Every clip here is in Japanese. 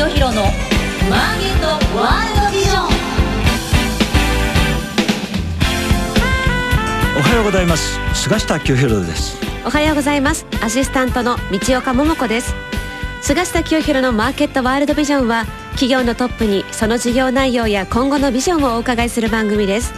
清弘のマーケットワールドビジョン。おはようございます。菅下清弘です。おはようございます。アシスタントの道岡桃子です。菅下清弘のマーケットワールドビジョンは、企業のトップにその事業内容や今後のビジョンをお伺いする番組です。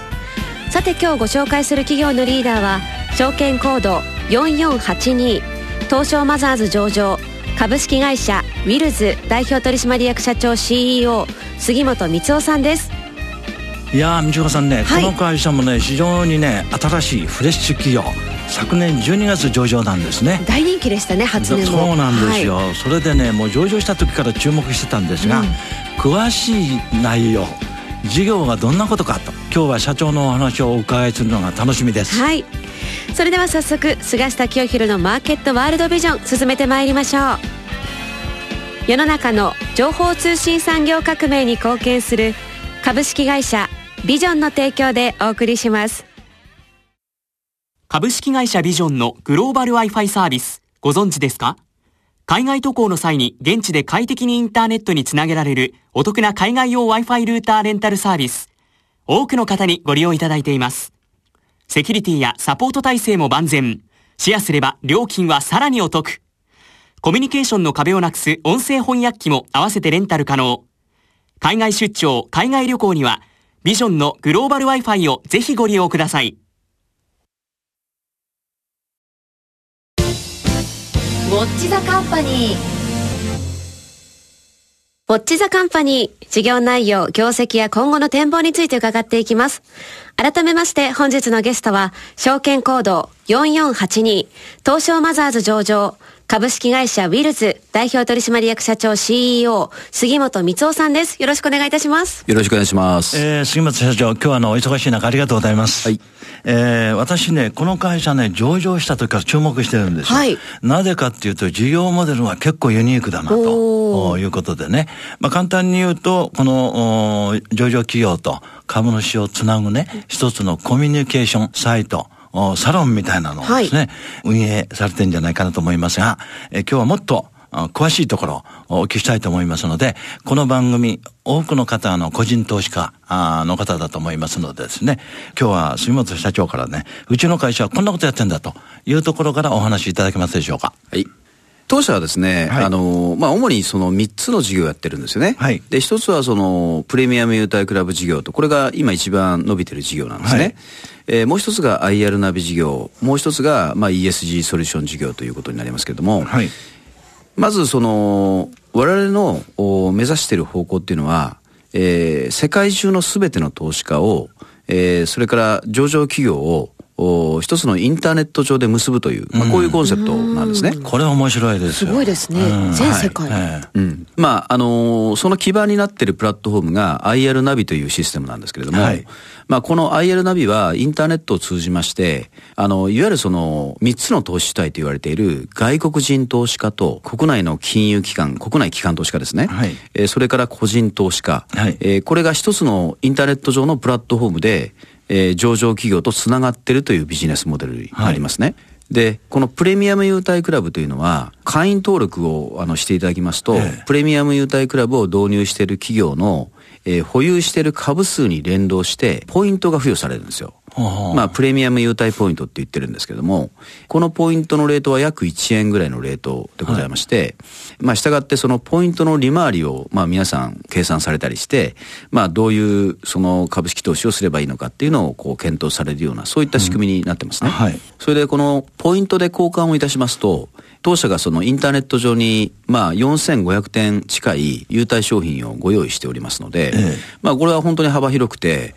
さて、今日ご紹介する企業のリーダーは証券コード4482、東証マザーズ上場、株式会社ウィルズ代表取締役社長 CEO 杉本光雄さんです。いやー、道岡さんね、この会社もね、非常にね、新しいフレッシュ企業、昨年12月上場なんですね。大人気でしたね、初年も。そうなんですよ、はい、それでね、もう上場した時から注目してたんですが、詳しい内容、事業がどんなことかと、今日は社長のお話をお伺いするのが楽しみです。はい、それでは早速、菅下清弘のマーケットワールドビジョン、進めてまいりましょう。世の中の情報通信産業革命に貢献する株式会社ビジョンの提供でお送りします。株式会社ビジョンのグローバル Wi-Fi サービス、ご存知ですか？海外渡航の際に現地で快適にインターネットにつなげられるお得な海外用 Wi-Fi ルーターレンタルサービス、多くの方にご利用いただいています。セキュリティやサポート体制も万全。シェアすれば料金はさらにお得。コミュニケーションの壁をなくす音声翻訳機も合わせてレンタル可能。海外出張、海外旅行にはビジョンのグローバル Wi-Fi をぜひご利用ください。ウォッチザカンパニー。ウォッチザカンパニー、事業内容、業績や今後の展望について伺っていきます。改めまして、本日のゲストは証券コード4482、東証マザーズ上場、株式会社ウィルズ代表取締役社長 CEO 杉本光雄さんです。よろしくお願いいたします。よろしくお願いします、杉本社長、今日はお忙しい中ありがとうございます、はい。私ね、この会社ね、上場した時から注目してるんですよ、はい、なぜかっていうと、事業モデルが結構ユニークだなということでね、まあ、簡単に言うと、この上場企業と株主をつなぐね、一つのコミュニケーションサイト、サロンみたいなのをですね、はい、運営されてるんじゃないかなと思いますが、今日はもっと詳しいところをお聞きしたいと思いますので、この番組、多くの方の個人投資家の方だと思いますのでですね、今日は杉本社長からね、うちの会社はこんなことやってんだというところからお話いただけますでしょうか。はい。当社はですね、はい、まあ、主にその3つの事業をやってるんですよね。はい、で、1つはその、プレミアム優待クラブ事業と、これが今一番伸びてる事業なんですね。はい、もう一つが IR ナビ事業、もう一つが、まあ、ESG ソリューション事業ということになりますけれども、はい、まずその、我々の目指している方向っていうのは、世界中のすべての投資家を、それから上場企業を、一つのインターネット上で結ぶという、まあ、こういうコンセプトなんですね。これ面白いですよ。すごいですね。全世界、はい、うん、まあその基盤になっているプラットフォームが IR ナビというシステムなんですけれども、はい、まあ、この IR ナビはインターネットを通じまして、いわゆるその3つの投資主体と言われている外国人投資家と国内の金融機関、国内機関投資家ですね、はい、それから個人投資家、はい、これが一つのインターネット上のプラットフォームで上場企業とつながってるというビジネスモデルになりますね、はい、で、このプレミアム優待クラブというのは会員登録をしていただきますと、プレミアム優待クラブを導入している企業の、保有している株数に連動してポイントが付与されるんですよ。まあ、プレミアム優待ポイントって言ってるんですけども、このポイントのレートは約1円ぐらいのレートでございまして、はい、まあ、従ってそのポイントの利回りを、まあ、皆さん計算されたりして、まあ、どういうその株式投資をすればいいのかっていうのをこう検討されるような、そういった仕組みになってますね、うん、はい、それでこのポイントで交換をいたしますと、当社がそのインターネット上に、まあ、4500点近い優待商品をご用意しておりますので、まあ、これは本当に幅広くて、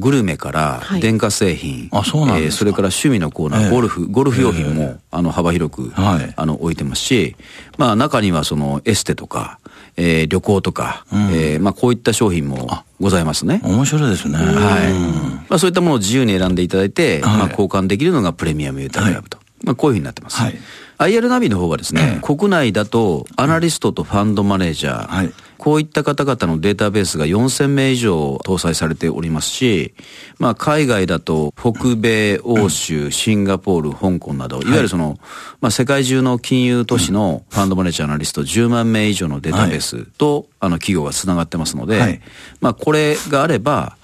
グルメから電化製品、はい、それから趣味のコーナー、ゴルフ用品も、幅広く、はい、置いてますし、まあ、中にはそのエステとか、旅行とか、うん、まあ、こういった商品もございますね。面白いですね。はい。まあ、そういったものを自由に選んでいただいて、はい、まあ、交換できるのがプレミアム優待クラブと。はい、まあ、こういうふうになってます。はい、IR ナビの方はですね、国内だとアナリストとファンドマネージャー、はい、こういった方々のデータベースが4000名以上搭載されておりますし、まあ、海外だと北米、欧州、シンガポール、香港など、いわゆるその、まあ、世界中の金融都市のファンドマネージャーアナリスト10万名以上のデータベースと、企業がつながってますので、まあ、これがあれば、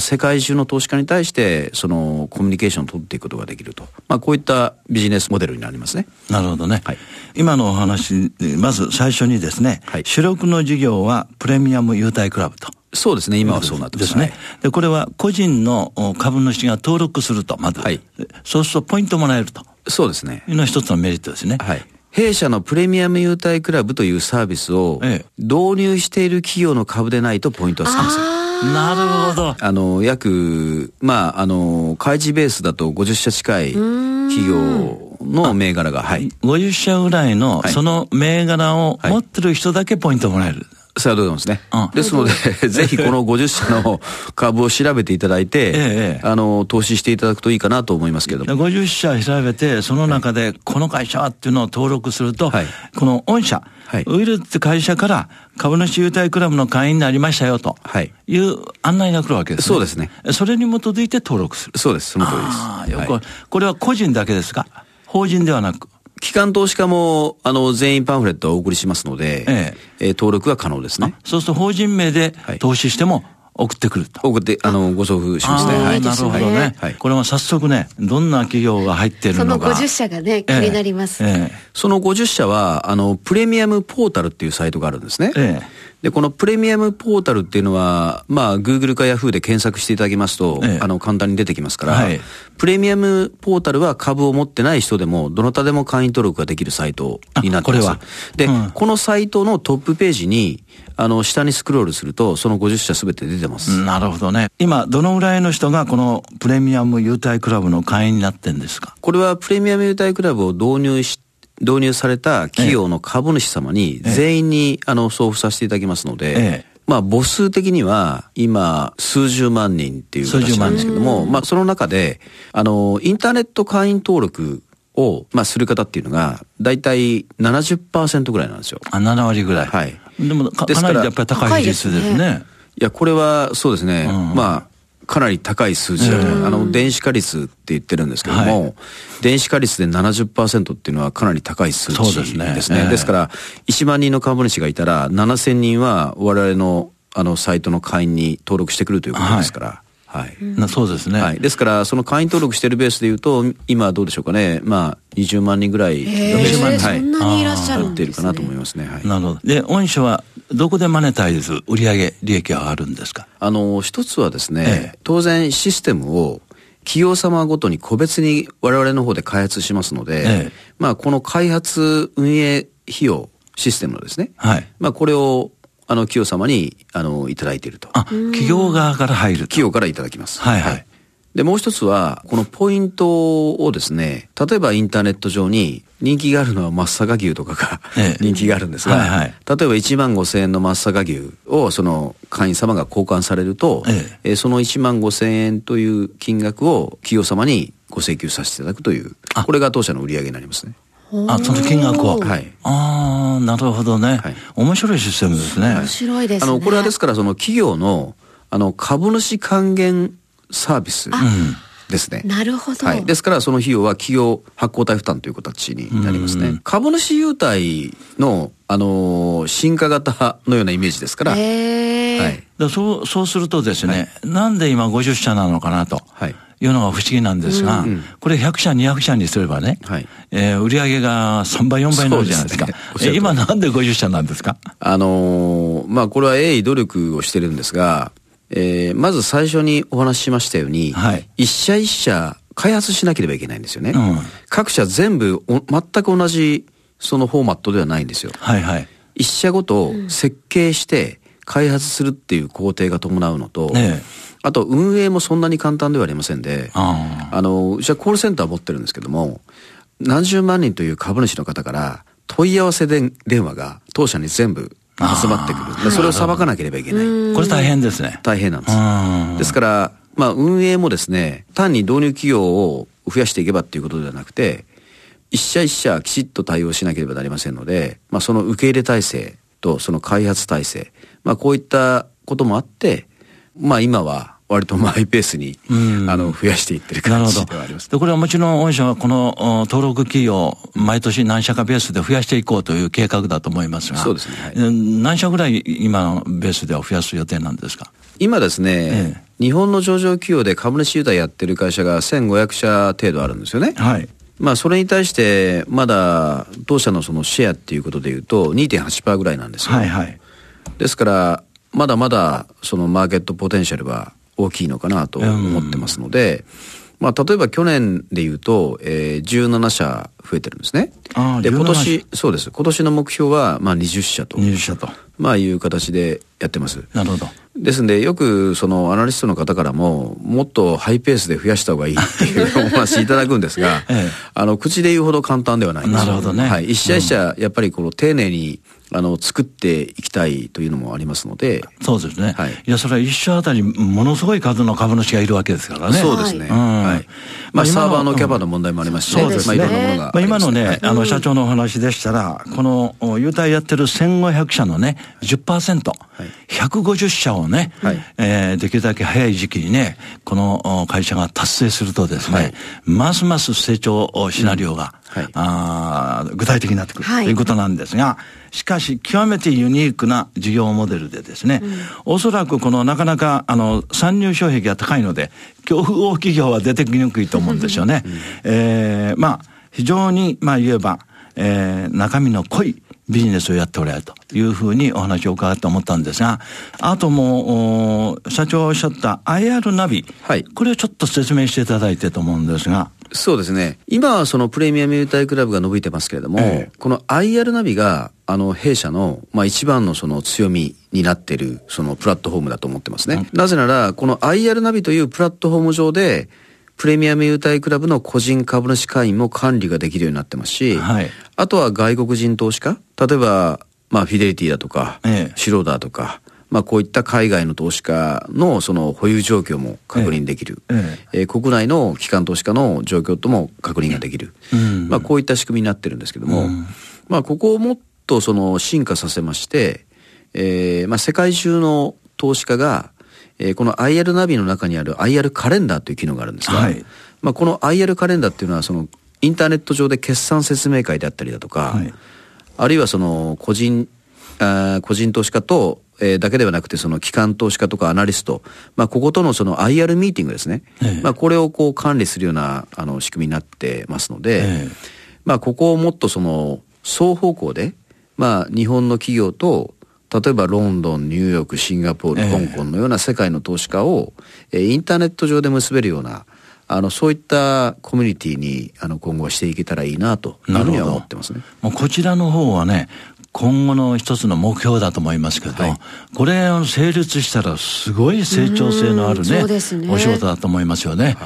世界中の投資家に対して、その、コミュニケーションを取っていくことができると。まあ、こういったビジネスモデルになりますね。なるほどね。はい。今のお話、まず最初にですね、はい、主力の事業はプレミアム優待クラブと。そうですね、今はそうなってますね。で、これは個人の株主が登録すると、まず。はい。そうするとポイントもらえると。そうですね。いうのは一つのメリットですね。はい。弊社のプレミアム優待クラブというサービスを導入している企業の株でないとポイントはつきません。なるほど。約、まあ、開示ベースだと50社近い企業の銘柄が、はい。50社ぐらいの、その銘柄を持ってる人だけポイントもらえる。それはどうでもですね。うん、ですので、ぜひこの50社の株を調べていただいて、投資していただくといいかなと思いますけれども。50社調べて、その中で、この会社っていうのを登録すると、はい、この御社、はい、ウィルって会社から、株主優待クラブの会員になりましたよという案内が来るわけですね。そうですね。それに基づいて登録する。そうです。その通りです。はい、これは個人だけですか？法人ではなく。機関投資家も、全員パンフレットをお送りしますので、登録が可能ですね。そうすると法人名で投資しても送ってくると。送って、ご送付しますね。はい。なるほどね。はい。これは早速ね、どんな企業が入ってるのか。その50社がね、気になります。その50社は、プレミアムポータルっていうサイトがあるんですね。で、このプレミアムポータルっていうのは、まあ、Google か Yahoo で検索していただきますと、簡単に出てきますから、プレミアムポータルは株を持ってない人でも、どなたでも会員登録ができるサイトになってます。で、このサイトのトップページに、下にスクロールすると、その50社すべて出てます。なるほどね。今、どのぐらいの人がこのプレミアム優待クラブの会員になってんですか？これはプレミアム優待クラブを導入された企業の株主様に全員に送付させていただきますので、まあ母数的には今数十万人っていう形なんですけども、まあその中でインターネット会員登録をまあする方っていうのがだいたい 70% ぐらいなんですよ。あ、7割ぐらい。はい。でもかなりやっぱり高い比率ですね。いや、これはそうですね。まあかなり高い数字だと思う。電子化率って言ってるんですけども、電子化率で 70% っていうのはかなり高い数字ですね。ですから、1万人の株主がいたら、7000人は我々の、サイトの会員に登録してくるということですから。そうですね。ですから、その会員登録してるベースで言うと、今どうでしょうかね。まあ、20万人ぐらい。そんなにいらっしゃるんですね。やってるかなと思いますね。なるほど。で、御社は、どこでマネタイズ、売上利益はあるんですか？一つはですね、当然システムを企業様ごとに個別に我々の方で開発しますので、まあこの開発運営費用システムのですね、まあこれを企業様にいただいていると。企業側から入ると。企業からいただきます。で、もう一つは、このポイントをですね、例えばインターネット上に人気があるのは松阪牛とかが人気があるんですが、例えば1万5000円の松阪牛をその会員様が交換されると、その1万5000円という金額を企業様にご請求させていただくという、これが当社の売り上げになりますね。その金額を。なるほどね。面白いシステムですね。面白いですね。これはですから、その企業の、株主還元サービスですね。なるほど。ですから、その費用は企業発行体負担という形になりますね。株主優待の、進化型のようなイメージですから。そうするとですね、なんで今50社なのかなというのが不思議なんですが、これ100社、200社にすればね、売り上げが3倍、4倍になるじゃないですか。今なんで50社なんですか？まあ、これは鋭意努力をしてるんですが、まず最初にお話ししましたように、一社一社開発しなければいけないんですよね。各社全部全く同じそのフォーマットではないんですよ。一社ごと設計して開発するっていう工程が伴うのと、あと運営もそんなに簡単ではありませんで、うちはコールセンター持ってるんですけども、何十万人という株主の方から問い合わせ電話が当社に全部集まってくる。それを裁かなければいけない。これ大変ですね。大変なんです。ですから、まあ運営もですね、単に導入企業を増やしていけばっていうことではなくて、一社一社きちっと対応しなければなりませんので、まあその受け入れ体制、とその開発体制、こういったこともあって、今は割とマイペースに、増やしていってる感じではあります。で、これはもちろん御社はこの登録企業、毎年何社かベースで増やしていこうという計画だと思いますが、そうですね。何社ぐらい今ベースでは増やす予定なんですか？今ですね、日本の上場企業で株主優待やってる会社が1500社程度あるんですよね。はい。それに対して、まだ当社のそのシェアっていうことでいうと 2.8% ぐらいなんですよ。はいはい。ですから、まだまだそのマーケットポテンシャルは大きいのかなと思ってますので、例えば去年で言うと、17社増えてるんですね。で、今年、そうです。今年の目標は、20社と。20社と。いう形でやってます。なるほど。ですんで、よく、アナリストの方からも、もっとハイペースで増やした方がいいっていうお話いただくんですが、口で言うほど簡単ではないんですよ。なるほどね。はい。一社一社、やっぱり丁寧に、作っていきたいというのもありますので。そうですね。はい。いや、それは一社あたり、ものすごい数の株主がいるわけですからね。そうですね。はい。サーバーのキャパの問題もありますし、いろんなものが。今のね、社長のお話でしたら、この、優待やってる1500社のね、10%、150社をね、できるだけ早い時期にね、この会社が達成するとですね、ますます成長シナリオが、具体的になってくるということなんですが、しかし極めてユニークな事業モデルでですね、おそらくなかなか参入障壁が高いので、競合企業は出てきにくいと思うんですよね。非常に言えば、中身の濃いビジネスをやっておられるというふうにお話を伺って思ったんですが、あともう社長がおっしゃった IR ナビ、これをちょっと説明していただいてと思うんですが。そうですね。今はプレミアム優待クラブが伸びてますけれども、この IR ナビが弊社の一番の強みになっているプラットフォームだと思ってますね。なぜならこの IR ナビというプラットフォーム上でプレミアム優待クラブの個人株主会員も管理ができるようになってますし、あとは外国人投資家、例えばフィデリティだとか、シローダーとか、こういった海外の投資家の保有状況も確認できる。国内の機関投資家の状況とも確認ができる。こういった仕組みになってるんですけども、ここをもっと進化させまして、世界中の投資家が、この IR ナビの中にある IR カレンダーという機能があるんですが、この IR カレンダーっていうのはインターネット上で決算説明会であったりだとか、あるいは個人投資家とだけではなくて機関投資家とかアナリスト、こことのIR ミーティングですね。これを管理するような仕組みになってますので、ここをもっと双方向で、日本の企業と例えばロンドン、ニューヨーク、シンガポール、香港のような世界の投資家をインターネット上で結べるようなそういったコミュニティに今後はしていけたらいいなというふうには思ってますね。もうこちらの方はね、今後の一つの目標だと思いますけど、これを成立したらすごい成長性のあるね、お仕事だと思いますよね。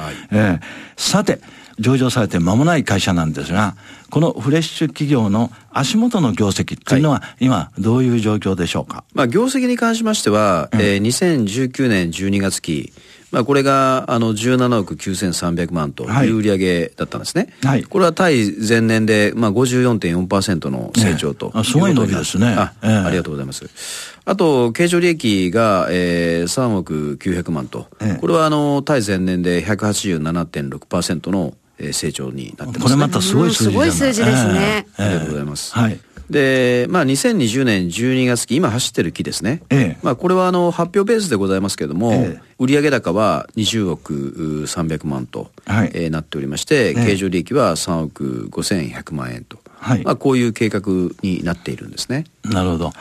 さて、上場されて間もない会社なんですが、このフレッシュ企業の足元の業績っていうのは今どういう状況でしょうか？業績に関しましては、2019年12月期、これが17億9300万という売上だったんですね。これは対前年で54.4% の成長ということになります。すごい伸びですね。ありがとうございます。あと経常利益が3億900万と、これは対前年で 187.6% の成長になってますね。これまたすごい数字ですね。ありがとうございます。で、2020年12月期、今走ってる期ですね。これは発表ベースでございますけれども、売上高は20億300万と、なっておりまして、経常利益は3億5100万円と。こういう計画になっているんですね。なるほど。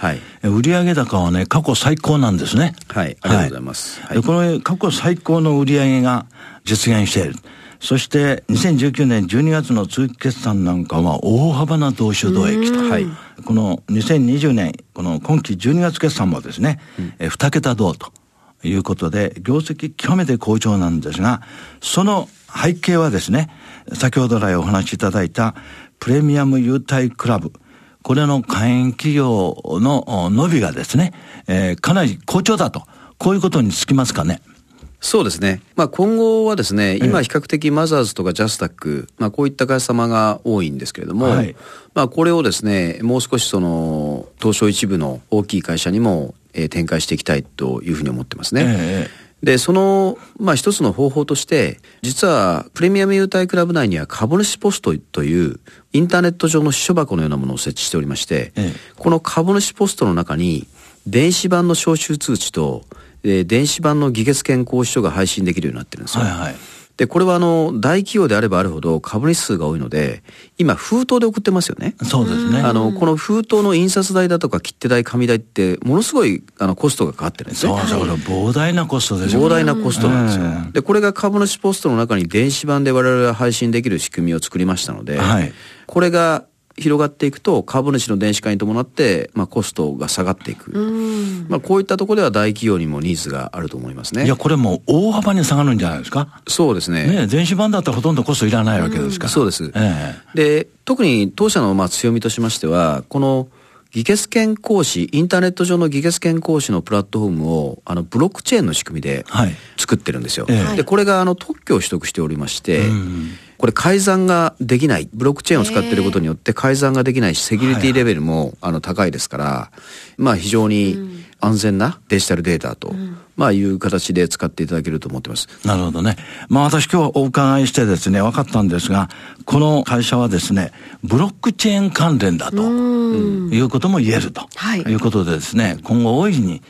売上高はね、過去最高なんですね。ありがとうございます。この過去最高の売上が実現している。そして2019年12月の通期決算なんかは大幅な同種同益と、この2020年この今期12月決算もですね、2桁同ということで業績極めて好調なんですが、その背景はですね、先ほど来お話しいただいたプレミアム優待クラブ、これの会員企業の伸びがですね、かなり好調だと、こういうことにつきますかね。そうですね。今後はですね、今比較的マザーズとかジャスタック、こういった会社様が多いんですけれども、はい、これをですね、もう少しその東証一部の大きい会社にも展開していきたいというふうに思ってますね。で、その、一つの方法として、実はプレミアム優待クラブ内には株主ポストというインターネット上の私書箱のようなものを設置しておりまして、この株主ポストの中に電子版の招集通知と、電子版の議決権行使書が配信できるようになってるんですよ。で、これは大企業であればあるほど株主数が多いので、今封筒で送ってますよね。そうですね。この封筒の印刷代だとか切手代、紙代ってものすごいコストがかかってるんですね。膨大なコストですよね。膨大なコストなんですよ。で、これが株主ポストの中に電子版で我々が配信できる仕組みを作りましたので、これが広がっていくと株主の電子化に伴って、コストが下がっていく。こういったところでは大企業にもニーズがあると思いますね。いや、これもう大幅に下がるんじゃないですか。そうですね。電子版だったらほとんどコストいらないわけですから。そうです。で、特に当社の強みとしましては、この議決権行使、インターネット上の議決権行使のプラットフォームをブロックチェーンの仕組みで作ってるんですよ。で、これが特許を取得しておりまして、これ改ざんができない、ブロックチェーンを使っていることによって改ざんができないし、セキュリティレベルも高いですから、非常に安全なデジタルデータという形で使っていただけると思ってます。なるほどね。私今日お伺いしてですね、分かったんですが、この会社はですね、ブロックチェーン関連だということも言えるということでですね、今後大いに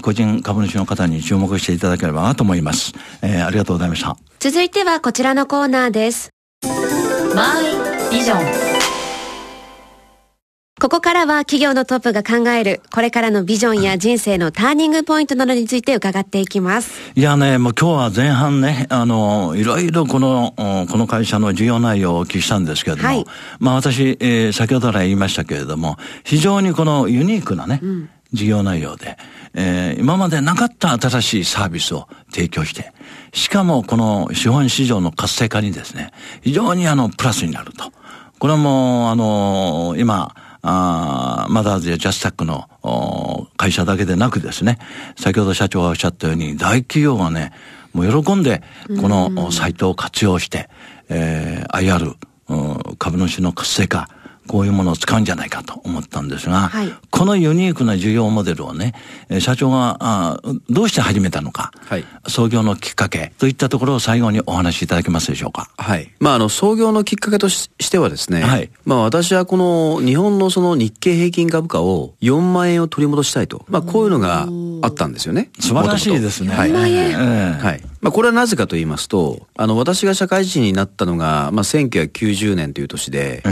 個人株主の方に注目していただければなと思います。ありがとうございました。続いてはこちらのコーナーです。マイビジョン。ここからは企業のトップが考えるこれからのビジョンや人生のターニングポイントなどについて伺っていきます。いやね、もう今日は前半ね、いろいろこの会社の重要内容をお聞きしたんですけれども、私、先ほどから言いましたけれども、非常にこのユニークなね、事業内容で、今までなかった新しいサービスを提供して、しかもこの資本市場の活性化にですね、非常にプラスになると。これはもう今、マザーズやジャスタックの会社だけでなくですね、先ほど社長がおっしゃったように大企業はね、もう喜んでこのサイトを活用して、IR、株主の活性化、こういうものを使うんじゃないかと思ったんですが、このユニークな事業モデルをね、社長がどうして始めたのか、創業のきっかけといったところを最後にお話しいただけますでしょうか。創業のきっかけとしてはですね、私はこの日本のその日経平均株価を4万円を取り戻したいと、こういうのがあったんですよね。素晴らしいですね。これはなぜかと言いますと、私が社会人になったのが1990年という年で、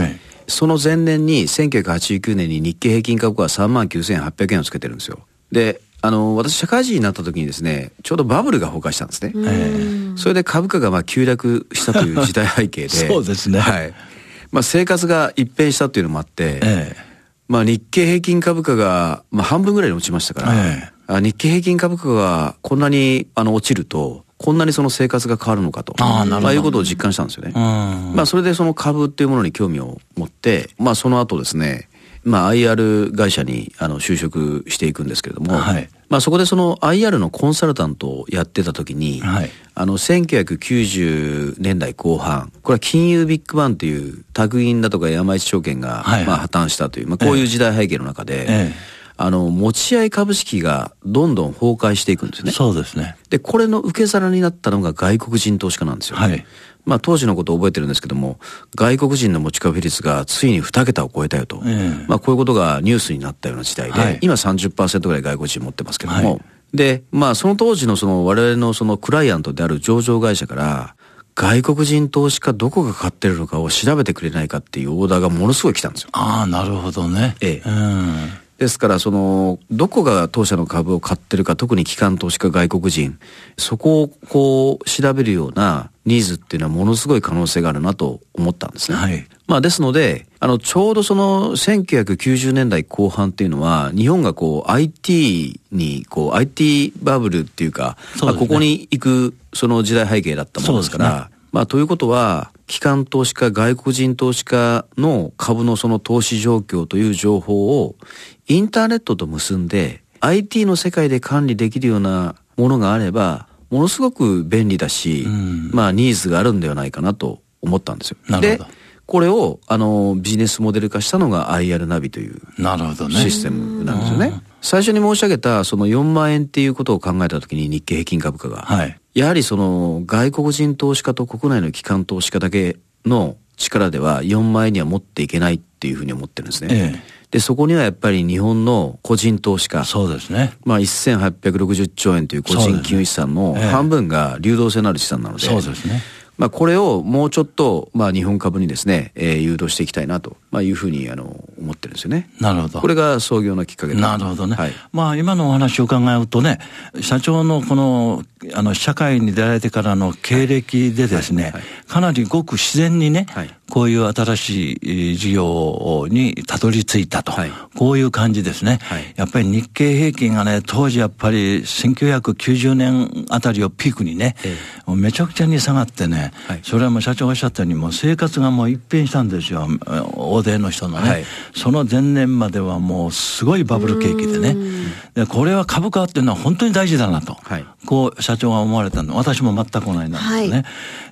その前年に1989年に日経平均株価は 39,800 円をつけてるんですよ。で、私社会人になった時にですね、ちょうどバブルが崩壊したんですね。それで株価が急落したという時代背景でそうですね。生活が一変したというのもあって、日経平均株価が、半分ぐらいに落ちましたから、日経平均株価がこんなに落ちると、こんなにその生活が変わるのかと。いうことを実感したんですよね。それでその株っていうものに興味を持って、その後ですね、IR 会社に就職していくんですけれども、そこでその IR のコンサルタントをやってた時に、1990年代後半、これは金融ビッグバンというタグインだとか山一証券が破綻したという、こういう時代背景の中で、持ち合い株式がどんどん崩壊していくんですね。そうですね。で、これの受け皿になったのが外国人投資家なんですよ。当時のことを覚えてるんですけども、外国人の持ち株比率がついに2桁を超えたよと。こういうことがニュースになったような時代で、今 30% ぐらい外国人持ってますけども。で、その当時のその我々のそのクライアントである上場会社から、外国人投資家どこが買ってるのかを調べてくれないかっていうオーダーがものすごい来たんですよ。なるほどね。ですから、その、どこが当社の株を買ってるか、特に機関投資家外国人、そこをこう、調べるようなニーズっていうのはものすごい可能性があるなと思ったんですね。ですので、ちょうどその、1990年代後半っていうのは、日本がこう、IT に、こう、IT バブルっていうか、ここに行く、その時代背景だったものですから、ということは、機関投資家、外国人投資家の株のその投資状況という情報をインターネットと結んで IT の世界で管理できるようなものがあれば、ものすごく便利だし、まあニーズがあるんではないかなと思ったんですよ。なるほど。でこれをビジネスモデル化したのが IR ナビというシステムなんですよね。最初に申し上げたその4万円っていうことを考えたときに日経平均株価が、はい、やはりその外国人投資家と国内の機関投資家だけの力では4万円には持っていけないっていうふうに思ってるんですね、でそこにはやっぱり日本の個人投資家、そうですね、まあ、1860兆円という個人金融資産の半分が流動性のある資産なので、そうですね、まあ、これをもうちょっと、まあ、日本株にですね、誘導していきたいなというふうに思ってるんですよね。なるほど。これが創業のきっかけです。なるほどね。はい。まあ、今のお話を伺うとね、社長のこの、社会に出られてからの経歴でですね、はいはいはい、かなりごく自然にね、はい、こういう新しい事業にたどり着いたと、はい、こういう感じですね、はい。やっぱり日経平均がね、当時やっぱり1990年あたりをピークにね、めちゃくちゃに下がってね、はい、それはもう社長がおっしゃったようにもう生活がもう一変したんですよ、大勢の人のね、はい、その前年まではもうすごいバブル景気でね、でこれは株価っていうのは本当に大事だなと、はい、こう社長が思われたの、私も全く同じなんですね、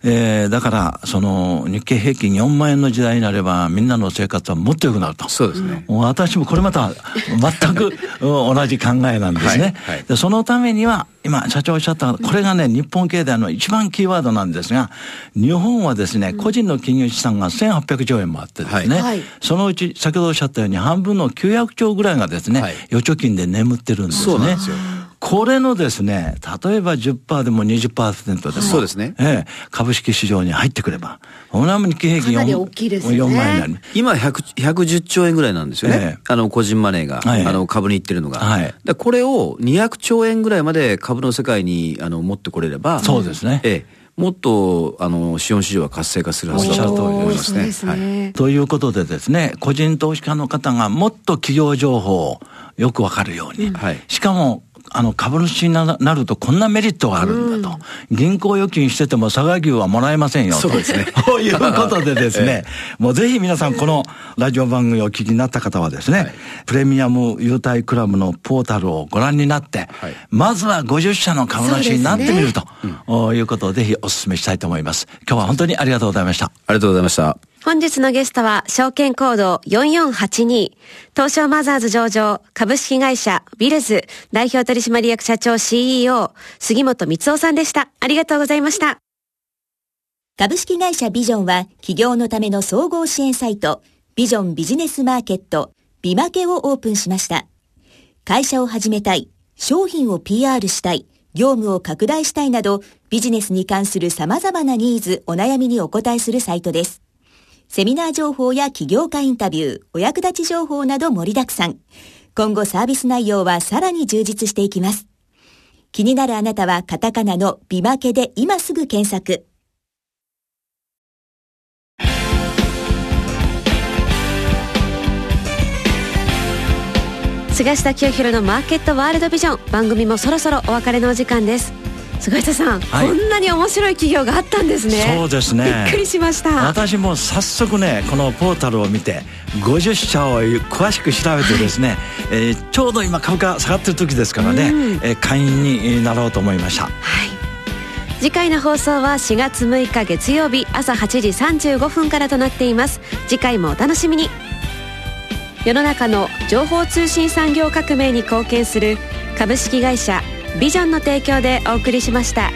はい、だからその日経平均4万円の時代になればみんなの生活はもっと良くなると。そうですね。私もこれまた全く同じ考えなんですね、はいはい、でそのためには今社長おっしゃったこれがね日本経済の一番キーワードなんですが、日本はですね、個人の金融資産が1800兆円もあってですね、はい、そのうち先ほどおっしゃったように半分の900兆ぐらいがですね、はい、預貯金で眠ってるんですね。そうなんですよ。これのですね、例えば 10% でも 20% でも、そうですね、株式市場に入ってくれば、これは日経平均かなり大きいですね。4万円になる。今110兆円ぐらいなんですよね。個人マネーが、はい、株に行ってるのが。はい、だこれを200兆円ぐらいまで株の世界に持ってこれれば、そうですね。もっと資本市場は活性化するはずだと思いますね。そうですね、はい。ということでですね、個人投資家の方がもっと企業情報をよくわかるように、うん、はい、しかも株主になるとこんなメリットがあるんだと、銀行預金してても佐賀牛はもらえませんよと。そうですね。ということでですね、もうぜひ皆さんこのラジオ番組をお聞きになった方はですね、はい、プレミアム優待クラブのポータルをご覧になって、はい、まずは50社の株主になってみると、いうことをぜひお勧めしたいと思います。今日は本当にありがとうございました。ありがとうございました。本日のゲストは証券コード4482東証マザーズ上場株式会社ウィルズ代表取締役社長 CEO 杉本光雄さんでした。ありがとうございました。株式会社ビジョンは企業のための総合支援サイトビジョンビジネスマーケットビマケをオープンしました。会社を始めたい、商品を PR したい、業務を拡大したいなどビジネスに関する様々なニーズ、お悩みにお答えするサイトです。セミナー情報や起業家インタビュー、お役立ち情報など盛りだくさん。今後サービス内容はさらに充実していきます。気になるあなたはカタカナのビマケで今すぐ検索。菅下清弘のマーケットワールドビジョン、番組もそろそろお別れのお時間です。菅下さん、はい、こんなに面白い企業があったんですね。そうですね。びっくりしました。私も早速ね、このポータルを見て50社を詳しく調べてですね、はい、ちょうど今株価下がってる時ですからね、会員になろうと思いました。はい。次回の放送は4月6日月曜日朝8時35分からとなっています。次回もお楽しみに。世の中の情報通信産業革命に貢献する株式会社ビジョンの提供でお送りしました。